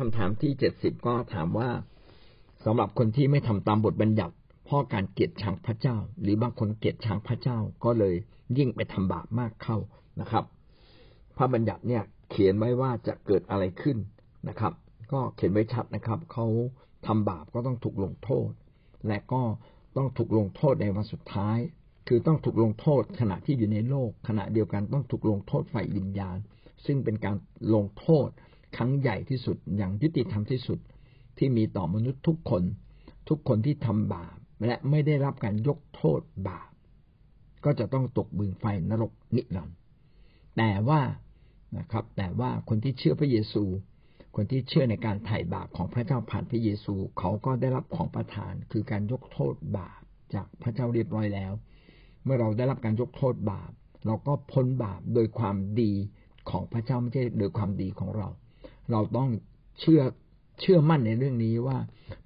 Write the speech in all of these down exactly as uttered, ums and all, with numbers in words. คำถามที่เจ็ดสิบก็ถามว่าสำหรับคนที่ไม่ทำตามบทบัญญัติเพราะการเกลียดชังพระเจ้าหรือบางคนเกลียดชังพระเจ้าก็เลยยิ่งไปทำบาปมากเข้านะครับพระบัญญัติเนี่ยเขียนไว้ว่าจะเกิดอะไรขึ้นนะครับก็เขียนไว้ชัดนะครับเขาทำบาปก็ต้องถูกลงโทษและก็ต้องถูกลงโทษในวันสุดท้ายคือต้องถูกลงโทษขณะที่อยู่ในโลกขณะเดียวกันต้องถูกลงโทษฝ่ายวิญญาณซึ่งเป็นการลงโทษครั้งใหญ่ที่สุดอย่างยุติธรรมที่สุดที่มีต่อมนุษย์ทุกคนทุกคนที่ทำบาปและไม่ได้รับการยกโทษบาปก็จะต้องตกบึงไฟนรกนิรันดร์แต่ว่านะครับแต่ว่าคนที่เชื่อพระเยซูคนที่เชื่อในการไถ่บาปของพระเจ้าผ่านพระเยซูเขาก็ได้รับของประทานคือการยกโทษบาปจากพระเจ้าเรียบร้อยแล้วเมื่อเราได้รับการยกโทษบาปเราก็พ้นบาปโดยความดีของพระเจ้าไม่ใช่โดยความดีของเราเราต้องเชื่อเชื่อมั่นในเรื่องนี้ว่า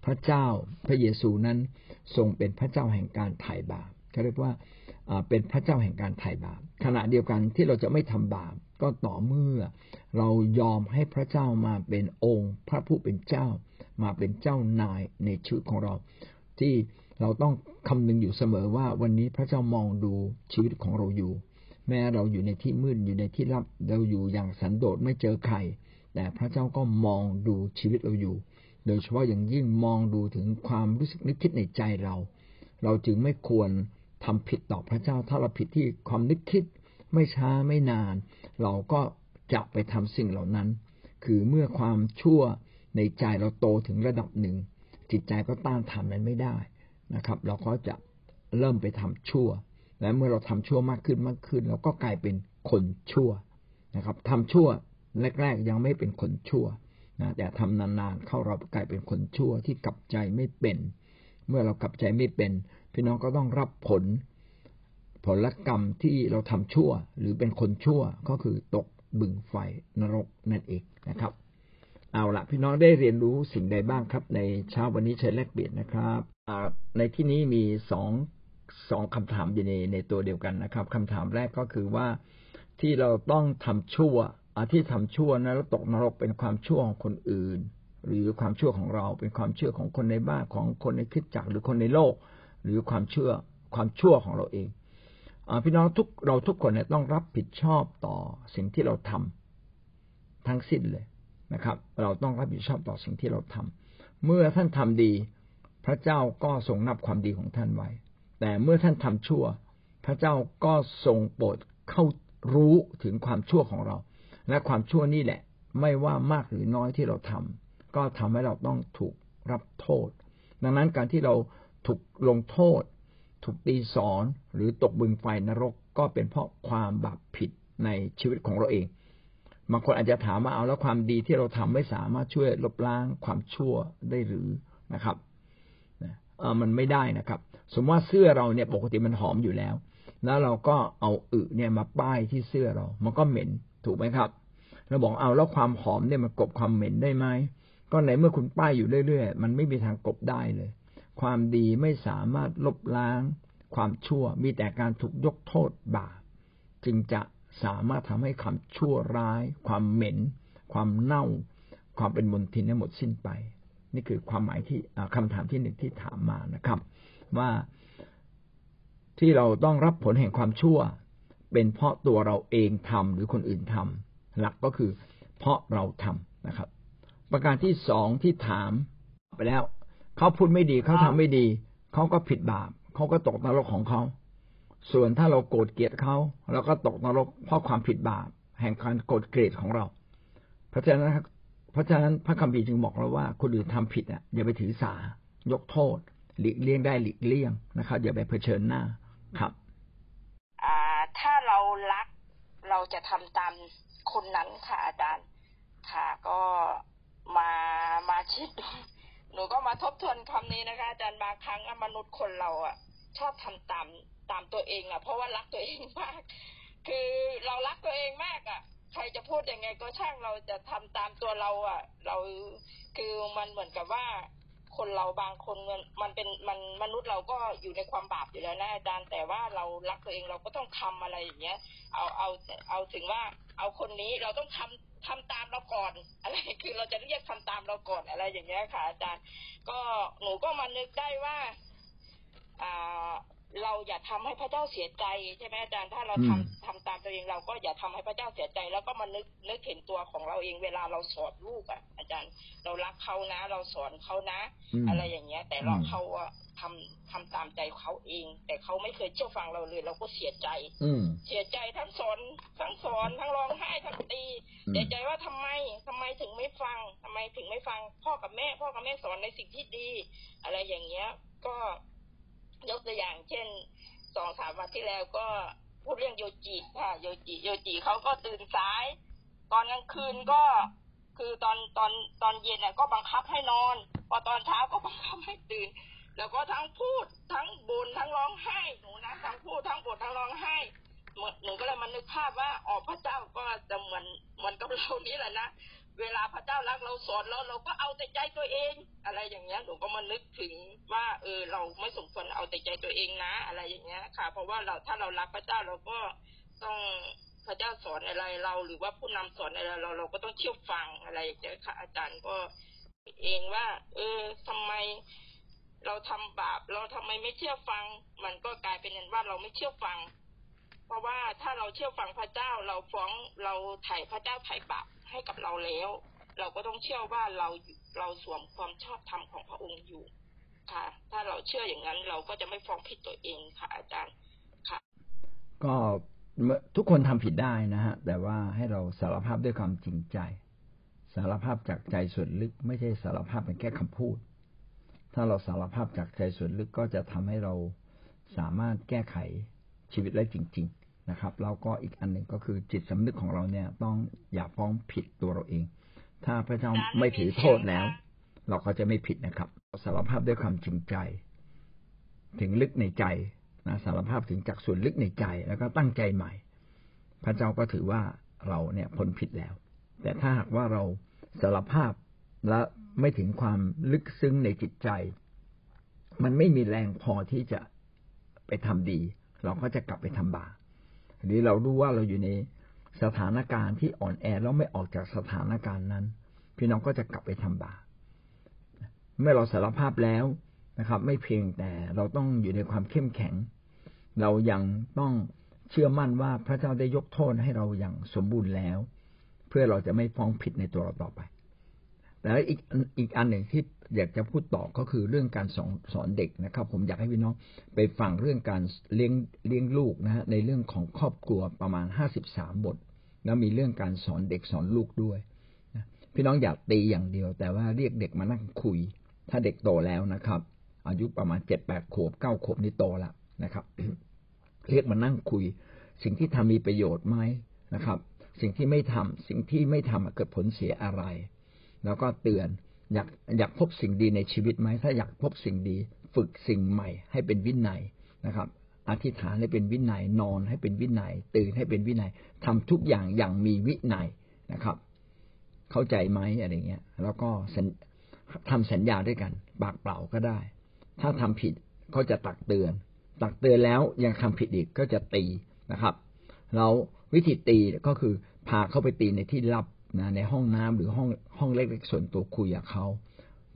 พระเจ้าพระเยซูนั้นทรงเป็นพระเจ้าแห่งการไถ่บาปเขาเรียกว่าเป็นพระเจ้าแห่งการไถ่บาปขณะเดียวกันที่เราจะไม่ทำบาปก็ต่อเมื่อเรายอมให้พระเจ้ามาเป็นองค์พระผู้เป็นเจ้ามาเป็นเจ้านายในชีวิตของเราที่เราต้องคำนึงอยู่เสมอว่าวันนี้พระเจ้ามองดูชีวิตของเราอยู่แม้เราอยู่ในที่มืดอยู่ในที่ลับเราอยู่อย่างสันโดษไม่เจอใครแต่พระเจ้าก็มองดูชีวิตเราอยู่โดยเฉพาะอย่างยิ่งมองดูถึงความรู้สึกนึกคิดในใจเราเราจึงไม่ควรทำผิดต่อพระเจ้าถ้าเราผิดที่ความนึกคิดไม่ช้าไม่นานเราก็จะไปทำสิ่งเหล่านั้นคือเมื่อความชั่วในใจเราโตถึงระดับหนึ่งจิตใจก็ต้านทานมันไม่ได้นะครับเราก็จะเริ่มไปทำชั่วและเมื่อเราทำชั่วมากขึ้นมากขึ้นเราก็กลายเป็นคนชั่วนะครับทำชั่วแรกๆยังไม่เป็นคนชั่วนะแต่ทำนานๆเข้าเรากลายเป็นคนชั่วที่กลับใจไม่เป็นเมื่อเรากลับใจไม่เป็นพี่น้องก็ต้องรับผลผลกรรมที่เราทำชั่วหรือเป็นคนชั่วก็คือตกบึงไฟนรกนั่นเองนะครับเอาล่ะพี่น้องได้เรียนรู้สิ่งใดบ้างครับในเช้าวันนี้เชิญแลกเปลี่ยนนะครับในที่นี้มีสองสองคำถามอยู่ในในตัวเดียวกันนะครับคำถามแรกก็คือว่าที่เราต้องทำชั่วอาที่ทำชั่วนะแล้วตกนรกเป็นความชั่วของคนอื่นหรือความชั่วของเราเป็นความชั่วของคนในบ้านของคนในคริสตจักรหรือคนในโลกหรือความชั่วความชั่วของเราเองพี่น้องทุกเราทุกคนเนี่ยต้องรับผิดชอบต่อสิ่งที่เราทำทั้งสิ้นเลยนะครับเราต้องรับผิดชอบต่อสิ่งที่เราทำเมื่อท่านทำดีพระเจ้าก็ทรงนับความดีของท่านไว้แต่เมื่อท่านทำชั่วพระเจ้าก็ทรงโปรดเข้ารู้ถึงความชั่วของเราและความชั่วนี่แหละไม่ว่ามากหรือน้อยที่เราทำก็ทำให้เราต้องถูกรับโทษดังนั้นการที่เราถูกลงโทษถูกตีสอนหรือตกบึงไฟนรกก็เป็นเพราะความบาปผิดในชีวิตของเราเองบางคนอาจจะถามว่าเอาแล้วความดีที่เราทำไม่สามารถช่วยลบล้างความชั่วได้หรือนะครับเออมันไม่ได้นะครับสมมติว่าเสื้อเราเนี่ยปกติมันหอมอยู่แล้วแล้วเราก็เอาอึเนี่ยมาป้ายที่เสื้อเรามันก็เหม็นถูกไหมครับเราบอกเอาแล้วความหอมเนี่ยมันกบความเหม็นได้ไหมก็ในเมื่อคุณป้ายอยู่เรื่อยๆมันไม่มีทางกบได้เลยความดีไม่สามารถลบล้างความชั่วมีแต่การถูกยกโทษบาปจึงจะสามารถทำให้ความชั่วร้ายความเหม็นความเน่าความเป็นมลทินนั้นหมดสิ้นไปนี่คือความหมายที่คำถามที่หนึ่งที่ถามมานะครับว่าที่เราต้องรับผลแห่งความชั่วเป็นเพราะตัวเราเองทำหรือคนอื่นทำหลักก็คือเพราะเราทำนะครับประการที่สองที่ถามไปแล้วเขาพูดไม่ดีเขาทำไม่ดีเขาก็ผิดบาปเขาก็ตกนรกของเขาส่วนถ้าเราโกรธเกลียดเขาเราก็ตกนรกเพราะความผิดบาปแห่งการโกรธเกลียดของเราเพราะฉะนั้นเพราะฉะนั้นพระคัมภีร์จึงบอกเราว่าคนอื่นทำผิดอ่ะอย่าไปถือสายกโทษหลีกเลี่ยงได้หลีกเลี่ยงนะครับอย่าไปเผชิญหน้าครับอ่าถ้าเรารักเราจะทำตามคนนั้นค่ะอาจารย์ค่ะก็มามาคิดหนูก็มาทบทวนคำนี้นะคะอาจารย์บางครั้งมนุษย์คนเราอ่ะชอบทำตามตามตัวเองอ่ะเพราะว่ารักตัวเองมากคือเรารักตัวเองมากอ่ะใครจะพูดยังไงก็ช่างเราจะทำตามตัวเราอ่ะเราคือมันเหมือนกับว่า คนเราบางคนมันมันเป็นมันมนุษย์เราก็อยู่ในความบาปอยู่แล้วนะอาจารย์แต่ว่าเรารักตัวเองเราก็ต้องทำอะไรอย่างเงี้ยเอาเอาเอาถึงว่าเอาคนนี้เราต้องทำทำตามเราก่อนอะไรคือเราจะเรียกทำตามเราก่อนอะไรอย่างเงี้ยค่ะอาจารย์ก็หนูก็มานึกได้ว่าอ่าเราอย่าทำให้พระเจ้าเสียใจใช่ไหมอาจารย์ถ้าเราทำทำตามตัวเองเราก็อย่าทำให้พระเจ้าเสียใจแล้วก็มานึกนึกเห็นตัวของเราเองเวลาเราสอนลูกอ่ะอาจารย์เรารักเขานะเราสอนเขานะ อ, อะไรอย่างเงี้ยแต่เราเขาทำทำตามใจเขาเองแต่เขาไม่เคยเชื่อฟังเราเลยเราก็เสียใจเสียใจทั้งสอนทั้งสอนทั้งร้องไห้ทั้งตีเสียใจว่าทำไมทำไมถึงไม่ฟังทำไมถึงไม่ฟังพ่อกับแม่พ่อกับแม่สอนในสิ่งที่ดีอะไรอย่างเงี้ยก็ยกตัวอย่างเช่น สองถึงสาม วันที่แล้วก็พูดเรื่องโยจิค่ะโยจิโยจิเขาก็ตื่นสายตอนกลางคืนก็คือตอนตอนตอนเย็นน่ะก็บังคับให้นอนพอตอนเช้าก็บังคับให้ตื่นแล้วก็ทั้งพูดทั้งบ่นทั้งร้องไห้หนูนะทั้งพูดทั้งบ่นทั้งร้องไห้หนูก็เลยมานึกภาพว่าอ๋อพระเจ้าก็จะเหมือนเหมือนกับเรานี้แหละนะเวลาพระเจ้ารักเราสอนเราเราก็เอาแต่ใจตัวเองอะไรอย่างเงี้ยหนูก็มานึกถึงว่าเออเราไม่สมควรเอาแต่ใจตัวเองนะอะไรอย่างเงี้ยค่ะเพราะว่าเราถ้าเรารักพระเจ้าเราก็ต้องพระเจ้าสอนอะไรเราหรือว่าผู้นำสอนอะไรเราเราก็ต้องเชื่อฟังอะไรอย่างเงี้ยค่ะอาจารย์ก็เองว่าเออทำไมเราทำบาปเราทำไมไม่เชื่อฟังมันก็กลายเป็นอย่างว่าเราไม่เชื่อฟังเพราะว่าถ้าเราเชื่อฟังพระเจ้าเราฟ้องเราไถ่พระเจ้าไถ่บาปให้กับเราแล้วเราก็ต้องเชื่อว่าเราเราสวมความชอบธรรมของพระองค์อยู่ค่ะถ้าเราเชื่ออย่างนั้นเราก็จะไม่ฟ้องผิดตัวเองค่ะอาจารย์ค่ะก็ทุกคนทำผิดได้นะฮะแต่ว่าให้เราสารภาพด้วยความจริงใจสารภาพจากใจส่วนลึกไม่ใช่สารภาพเป็นแค่คำพูดถ้าเราสารภาพจากใจส่วนลึกก็จะทำให้เราสามารถแก้ไขชีวิตได้จริงๆนะครับแล้วก็อีกอันหนึ่งก็คือจิตสำนึกของเราเนี่ยต้องอย่าฟ้องผิดตัวเราเองถ้าพระเจ้าไม่ถือโทษแล้วเราก็จะไม่ผิดนะครับสารภาพด้วยความจริงใจถึงลึกในใจนะสารภาพถึงจากส่วนลึกในใจแล้วก็ตั้งใจใหม่พระเจ้าก็ถือว่าเราเนี่ยพ้นผิดแล้วแต่ถ้าหากว่าเราสารภาพและไม่ถึงความลึกซึ้งในจิตใจมันไม่มีแรงพอที่จะไปทำดีเราก็จะกลับไปทำบาปหรือเรารู้ว่าเราอยู่ในสถานการณ์ที่อ่อนแอแล้วไม่ออกจากสถานการณ์นั้นพี่น้องก็จะกลับไปทำบาปเมื่อเราสารภาพแล้วนะครับไม่เพียงแต่เราต้องอยู่ในความเข้มแข็งเรายังต้องเชื่อมั่นว่าพระเจ้าได้ยกโทษให้เราอย่างสมบูรณ์แล้วเพื่อเราจะไม่ฟ้องผิดในตัวเราต่อไปแต่อีกอีกอันหนึ่งที่อยากจะพูดต่อก็คือเรื่องการสอนสอนเด็กนะครับผมอยากให้พี่น้องไปฟังเรื่องการเลี้ยงเลี้ยงลูกนะฮะในเรื่องของครอบครัวประมาณห้าสิบสามบทแล้วมีเรื่องการสอนเด็กสอนลูกด้วยนะพี่น้องอย่าตีอย่างเดียวแต่ว่าเรียกเด็กมานั่งคุยถ้าเด็กโตแล้วนะครับอายุประมาณ เจ็ดถึงแปด ขวบเก้าขวบนี่โตแล้วนะครับ เรียกมานั่งคุยสิ่งที่ทำมีประโยชน์ไหมนะครับสิ่งที่ไม่ทำสิ่งที่ไม่ทำเกิดผลเสียอะไรแล้วก็เตือนอยากอยากพบสิ่งดีในชีวิตไหมถ้าอยากพบสิ่งดีฝึกสิ่งใหม่ให้เป็นวินัยนะครับอธิษฐานให้เป็นวินัยนอนให้เป็นวินัยตื่นให้เป็นวินัยทำทุกอย่างอย่างมีวินัยนะครับเข้าใจไหมอะไรเงี้ยแล้วก็ทำสัญญาด้วยกันปากเปล่าก็ได้ถ้าทำผิดก็จะตักเตือนตักเตือนแล้วยังทำผิดอีกก็จะตีนะครับแล้ววิธีตีก็คือพาเข้าไปตีในที่ลับนะในห้องน้ำหรือห้องห้องเล็กๆส่วนตัวคุยกับเขา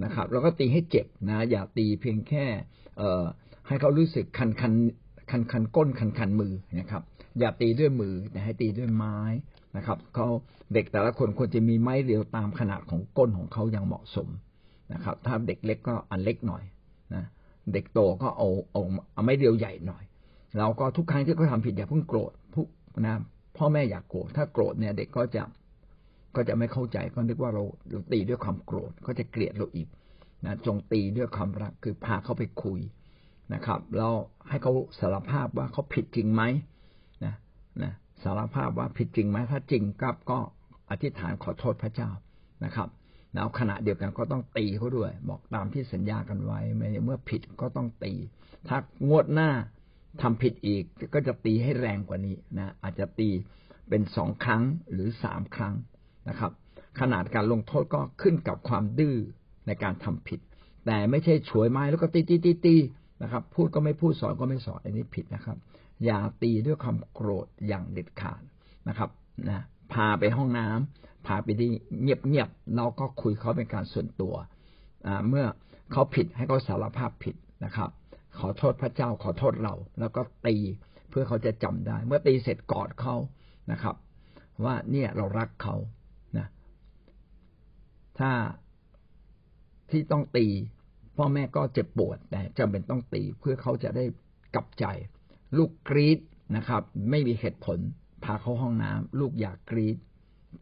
นะครับแล้วก็ตีให้เจ็บนะอย่าตีเพียงแค่ให้เขารู้สึกคันคันคันคันก้นคันคันมือนะครับอย่าตีด้วยมือแต่ให้ตีด้วยไม้นะครับเขาเด็กแต่ละคนควรจะมีไม้เรียวตามขนาดของก้นของเขาอย่างเหมาะสมนะครับถ้าเด็กเล็กก็อันเล็กหน่อยนะเด็กโตก็เอาเอาเอาไม้เรียวใหญ่หน่อยแล้วก็ทุกครั้งที่เขาทำผิดอย่าเพิ่งโกรธผู้นะพ่อแม่อย่าโกรธถ้าโกรธเนี่ยเด็กก็จะก็จะไม่เข้าใจก็นึกว่าเราตีด้วยความโกรธก็จะเกลียดเราอีกนะจงตีด้วยความรักคือพาเขาไปคุยนะครับแล้วให้เขาสารภาพว่าเขาผิดจริงไหมนะนะสารภาพว่าผิดจริงไหมถ้าจริงครับก็อธิษฐานขอโทษพระเจ้านะครับแล้วขณะเดียวกันก็ต้องตีเขาด้วยบอกตามที่สัญญากันไว้เมื่อผิดก็ต้องตีถ้างวดหน้าทำผิดอีกก็จะตีให้แรงกว่านี้นะอาจจะตีเป็นสองครั้งหรือสามครั้งนะครับขนาดการลงโทษก็ขึ้นกับความดื้อในการทำผิด แต่ไม่ใช่ฉวยไม้แล้วก็ตีตีตีตีนะครับพูดก็ไม่พูดสอนก็ไม่สอนอันนี้ผิดนะครับอย่าตีด้วยความโกรธอย่างเด็ดขาดนะครับนะพาไปห้องน้ำพาไปที่เงียบๆเราก็คุยเขาเป็นการส่วนตัวเมื่อเขาผิดให้เขาสารภาพผิดนะครับขอโทษพระเจ้าขอโทษเราแล้วก็ตีเพื่อเขาจะจำได้เมื่อตีเสร็จกอดเขานะครับว่าเนี่ยเรารักเขานะถ้าที่ต้องตีพ่อแม่ก็เจ็บปวดแต่จำเป็นต้องตีเพื่อเขาจะได้กลับใจลูกกรี๊ดนะครับไม่มีเหตุผลพาเข้าห้องน้ำลูกอยากกรี๊ด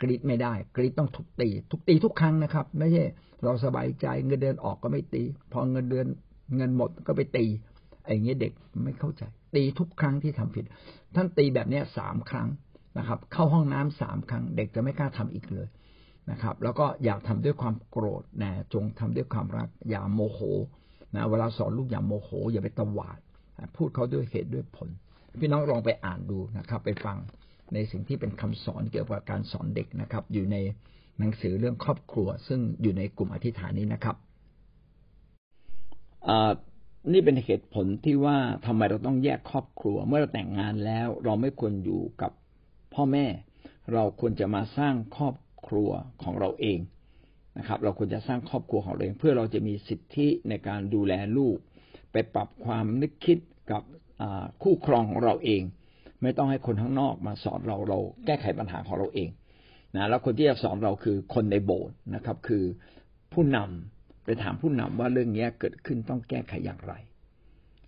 กรี๊ดไม่ได้กรี๊ดต้องทุบตีทุบตีทุกครั้งนะครับไม่ใช่เราสบายใจเงินเดือนออกก็ไม่ตีพอเงินเดือนเงินหมดก็ไปตีอย่างเงี้ยเด็กไม่เข้าใจตีทุกครั้งที่ทำผิดท่านตีแบบเนี้ยสามครั้งนะครับเข้าห้องน้ำสามครั้งเด็กจะไม่กล้าทำอีกเลยนะครับแล้วก็อยากทำด้วยความโกรธนะจงทำด้วยความรักอย่าโมโหนะเวลาสอนลูกอย่าโมโหอย่าไปตวาดพูดเขาด้วยเหตุด้วยผลพี่น้องลองไปอ่านดูนะครับไปฟังในสิ่งที่เป็นคำสอนเกี่ยวกับการสอนเด็กนะครับอยู่ในหนังสือเรื่องครอบครัวซึ่งอยู่ในกลุ่มอธิษฐานนี้นะครับนี่เป็นเหตุผลที่ว่าทำไมเราต้องแยกครอบครัวเมื่อเราแต่งงานแล้วเราไม่ควรอยู่กับพ่อแม่เราควรจะมาสร้างครอบครัวของเราเองนะครับเราควรจะสร้างครอบครัวของเราเองเพื่อเราจะมีสิทธิในการดูแลลูกไปปรับความนึกคิดกับคู่ครองของเราเองไม่ต้องให้คนข้างนอกมาสอนเราเราแก้ไขปัญหาของเราเองนะแล้วคนที่จะสอนเราคือคนในโบสถ์นะครับคือผู้นำไปถามผู้นำว่าเรื่องนี้เกิดขึ้นต้องแก้ไขอย่างไร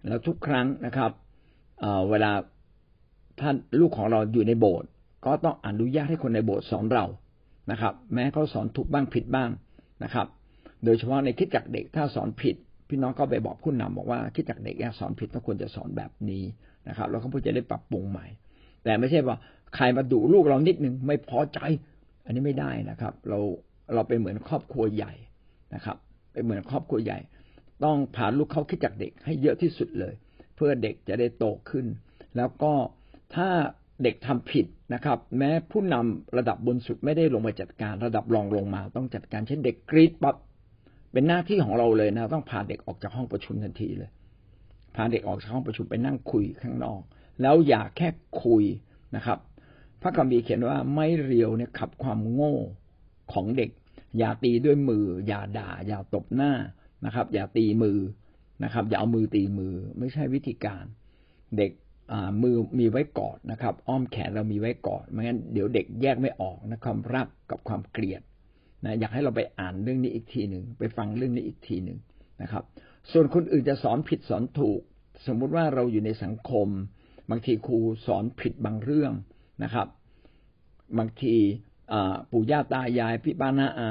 แล้วทุกครั้งนะครับ เ, เวลาท่านลูกของเราอยู่ในโบสถ์ก็ต้องอนุญาตให้คนในโบสถ์สอนเรานะครับแม้เขาสอนถูกบ้างผิดบ้างนะครับโดยเฉพาะในคริสตจักรเด็กถ้าสอนผิดพี่น้องก็ไปบอกผู้นำบอกว่าคริสตจักรเด็กสอนผิดต้องควรจะสอนแบบนี้นะครับแล้วเขาจะได้ปรับปรุงใหม่แต่ไม่ใช่ว่าใครมาดุลูกเรานิดนึงไม่พอใจอันนี้ไม่ได้นะครับเราเราเป็นเหมือนครอบครัวใหญ่นะครับเป็นเหมือนครอบครัวใหญ่ต้องพาลูกเขาคิดจากเด็กให้เยอะที่สุดเลยเพื่อเด็กจะได้โตขึ้นแล้วก็ถ้าเด็กทำผิดนะครับแม้ผู้นำระดับบนสุดไม่ได้ลงมาจัดการระดับรองลงมาต้องจัดการเช่นเด็กกรีดปั๊บเป็นหน้าที่ของเราเลยนะต้องพาเด็กออกจากห้องประชุมทันทีเลยพาเด็กออกจากห้องประชุมไปนั่งคุยข้างนอกแล้วอย่าแค่คุยนะครับพระคัมภีร์เขียนว่าไม้เรียวเนี่ยขับความโง่ของเด็กอย่าตีด้วยมืออย่าด่าอย่าตบหน้านะครับอย่าตีมือนะครับอย่าเอามือตีมือไม่ใช่วิธีการเด็กมือมีไว้กอดนะครับอ้อมแขนเรามีไว้กอดไม่งั้นเดี๋ยวเด็กแยกไม่ออกนะความรักกับความเกลียดนะอยากให้เราไปอ่านเรื่องนี้อีกทีนึงไปฟังเรื่องนี้อีกทีนึงนะครับส่วนคนอื่นจะสอนผิดสอนถูกสมมุติว่าเราอยู่ในสังคมบางทีครูสอนผิดบางเรื่องนะครับบางทีปู่ย่าตายายพี่ป้าน้าอา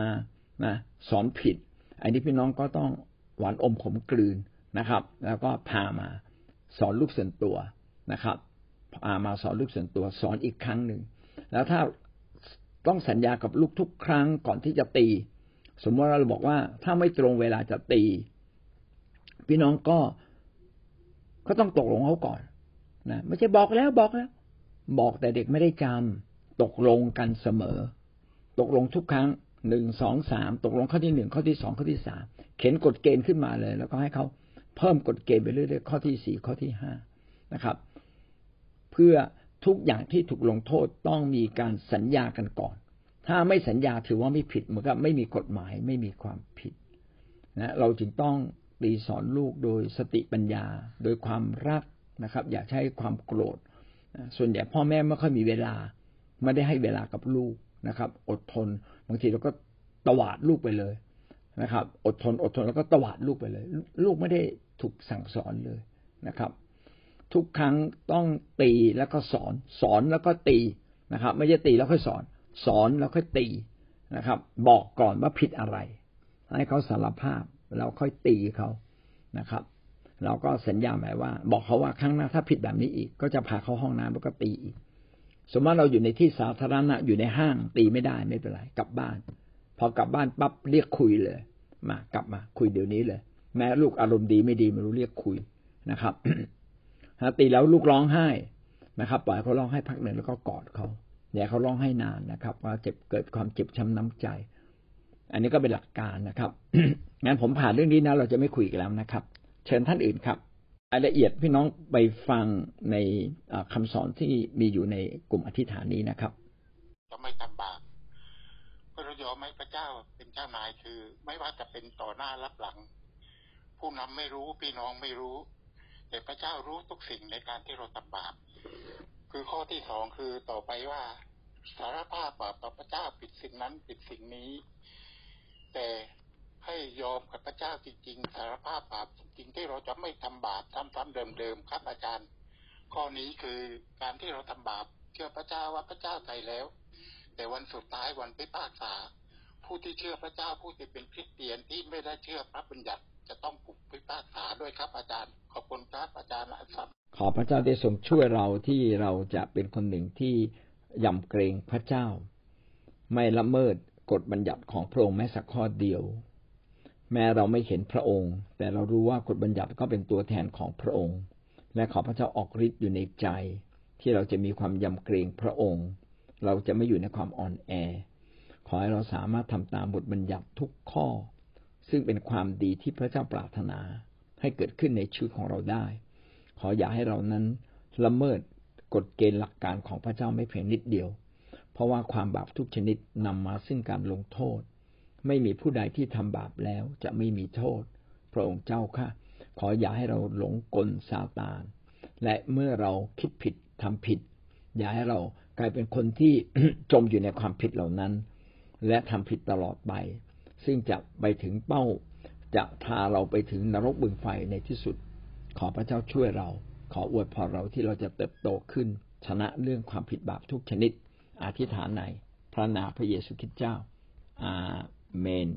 นะสอนผิดอันนี้พี่น้องก็ต้องหวานอมขมกลืนนะครับแล้วก็พามาสอนลูกส่วนตัวนะครับพามาสอนลูกส่วนตัวสอนอีกครั้งหนึ่งแล้วถ้าต้องสัญญากับลูกทุกครั้งก่อนที่จะตีสมมติเราบอกว่าถ้าไม่ตรงเวลาจะตีพี่น้องก็ก็ต้องตกลงเขาก่อนนะไม่ใช่บอกแล้วบอกแล้วบอกแต่เด็กไม่ได้จำตกลงกันเสมอตกลงทุกครั้งหนึ่งสองสามตกลงข้อที่หนึ่งข้อที่สองข้อที่สามเขียนกฎเกณฑ์ขึ้นมาเลยแล้วก็ให้เขาเพิ่มกฎเกณฑ์ไปเรื่อยๆข้อที่สี่ข้อที่ห้านะครับเพื่อทุกอย่างที่ถูกลงโทษต้องมีการสัญญากันก่อนถ้าไม่สัญญาถือว่าไม่ผิดเหมือนกับไม่มีกฎหมายไม่มีความผิดนะเราจึงต้องตีสอนลูกโดยสติปัญญาโดยความรักนะครับอย่าใช้ความโกรธส่วนใหญ่พ่อแม่ไม่ค่อยมีเวลาไม่ได้ให้เวลากับลูกนะครับอดทนบางทีเราก็ตวาดลูกไปเลยนะครับอดทนอดทนแล้วก็ตวาดลูกไปเลยลูกไม่ได้ถูกสั่งสอนเลยนะครับทุกครั้งต้องตีแล้วก็สอนสอนแล้วก็ตีนะครับไม่ใช่ตีแล้วค่อยสอนสอนแล้วค่อยตีนะครับบอกก่อนว่าผิดอะไรให้เขาสารภาพเราค่อยตีเขานะครับเราก็สัญญาหมายว่าบอกเขาว่าครั้งหน้าถ้าผิดแบบนี้อีกก็จะพาเขาห้องน้ำแล้วก็ตีอีกสมมติเราอยู่ในที่สาธารณะอยู่ในห้างตีไม่ได้ไม่เป็นไรกลับบ้านพอกลับบ้านปั๊บเรียกคุยเลยมากลับมาคุยเดี๋ยวนี้เลยแม้ลูกอารมณ์ดีไม่ดีไม่รู้เรียกคุยนะครับ ถ้าตีแล้วลูกร้องไห้นะครับปล่อยเขาร้องไห้พักหนึ่งแล้วก็กอดเขาอย่าเขาร้องไห้นานนะครับว่าเจ็บเกิดความเจ็บช้ำน้ำใจ อันนี้ก็เป็นหลักการนะครับ งั้นผมผ่านเรื่องนี้นะเราจะไม่คุยกันแล้วนะครับเชิญท่านอื่นครับรายละเอียดพี่น้องไปฟังในคำสอนที่มีอยู่ในกลุ่มอธิษฐานนี้นะครับเราไม่ทำบาปก็เรายอมให้พระเจ้าเป็นเจ้านายคือไม่ว่าจะเป็นต่อหน้ารับหลังผู้นำไม่รู้พี่น้องไม่รู้แต่พระเจ้ารู้ทุกสิ่งในการที่เราทำบาปคือข้อที่สองคือต่อไปว่าสารภาพบาปต่อพระเจ้าผิดสิ่งนั้นผิดสิ่งนี้แต่ให้ยอมกับพระเจ้าจริงๆสารภาพบาปจริงๆที่เราจะไม่ทำบาปซ้ำๆเดิมๆครับอาจารย์ข้อนี้คือการที่เราทำบาปเชื่อพระเจ้าว่าพระเจ้าไถ่แล้วแต่วันสุดท้ายวันพิพากษาผู้ที่เชื่อพระเจ้าผู้ที่เป็นคริสเตียนที่ไม่ได้เชื่อพระบัญญัติจะต้องถูกพิพากษาด้วยครับอาจารย์ขอบคุณครับอาจารย์นะครับขอพระเจ้าได้ทรงช่วยเราที่เราจะเป็นคนหนึ่งที่ยำเกรงพระเจ้าไม่ละเมิดกฎบัญญัติของพระองค์แม้สักข้อเดียวแม้เราไม่เห็นพระองค์แต่เรารู้ว่ากฎบัญญัติก็เป็นตัวแทนของพระองค์และขอพระเจ้าออกฤทธิ์อยู่ในใจที่เราจะมีความยำเกรงพระองค์เราจะไม่อยู่ในความอ่อนแอขอให้เราสามารถทำตามบทบัญญัติทุกข้อซึ่งเป็นความดีที่พระเจ้าปรารถนาให้เกิดขึ้นในชีวิตของเราได้ขออย่าให้เรานั้นละเมิดกฎเกณฑ์หลักการของพระเจ้าไม่เพียงนิดเดียวเพราะว่าความบาปทุกชนิดนำมาซึ่งการลงโทษไม่มีผู้ใดที่ทำบาปแล้วจะไม่มีโทษพระองค์เจ้าค่ะขออย่าให้เราหลงกลซาตานและเมื่อเราคิดผิดทำผิดอย่าให้เรากลายเป็นคนที่ จมอยู่ในความผิดเหล่านั้นและทำผิดตลอดไปซึ่งจะไปถึงเป้าจะพาเราไปถึงนรกบึงไฟในที่สุดขอพระเจ้าช่วยเราขออวยพรเราที่เราจะเติบโตขึ้นชนะเรื่องความผิดบาปทุกชนิดอธิษฐานในพระนามพระเยซูคริสต์เจ้าอาเมน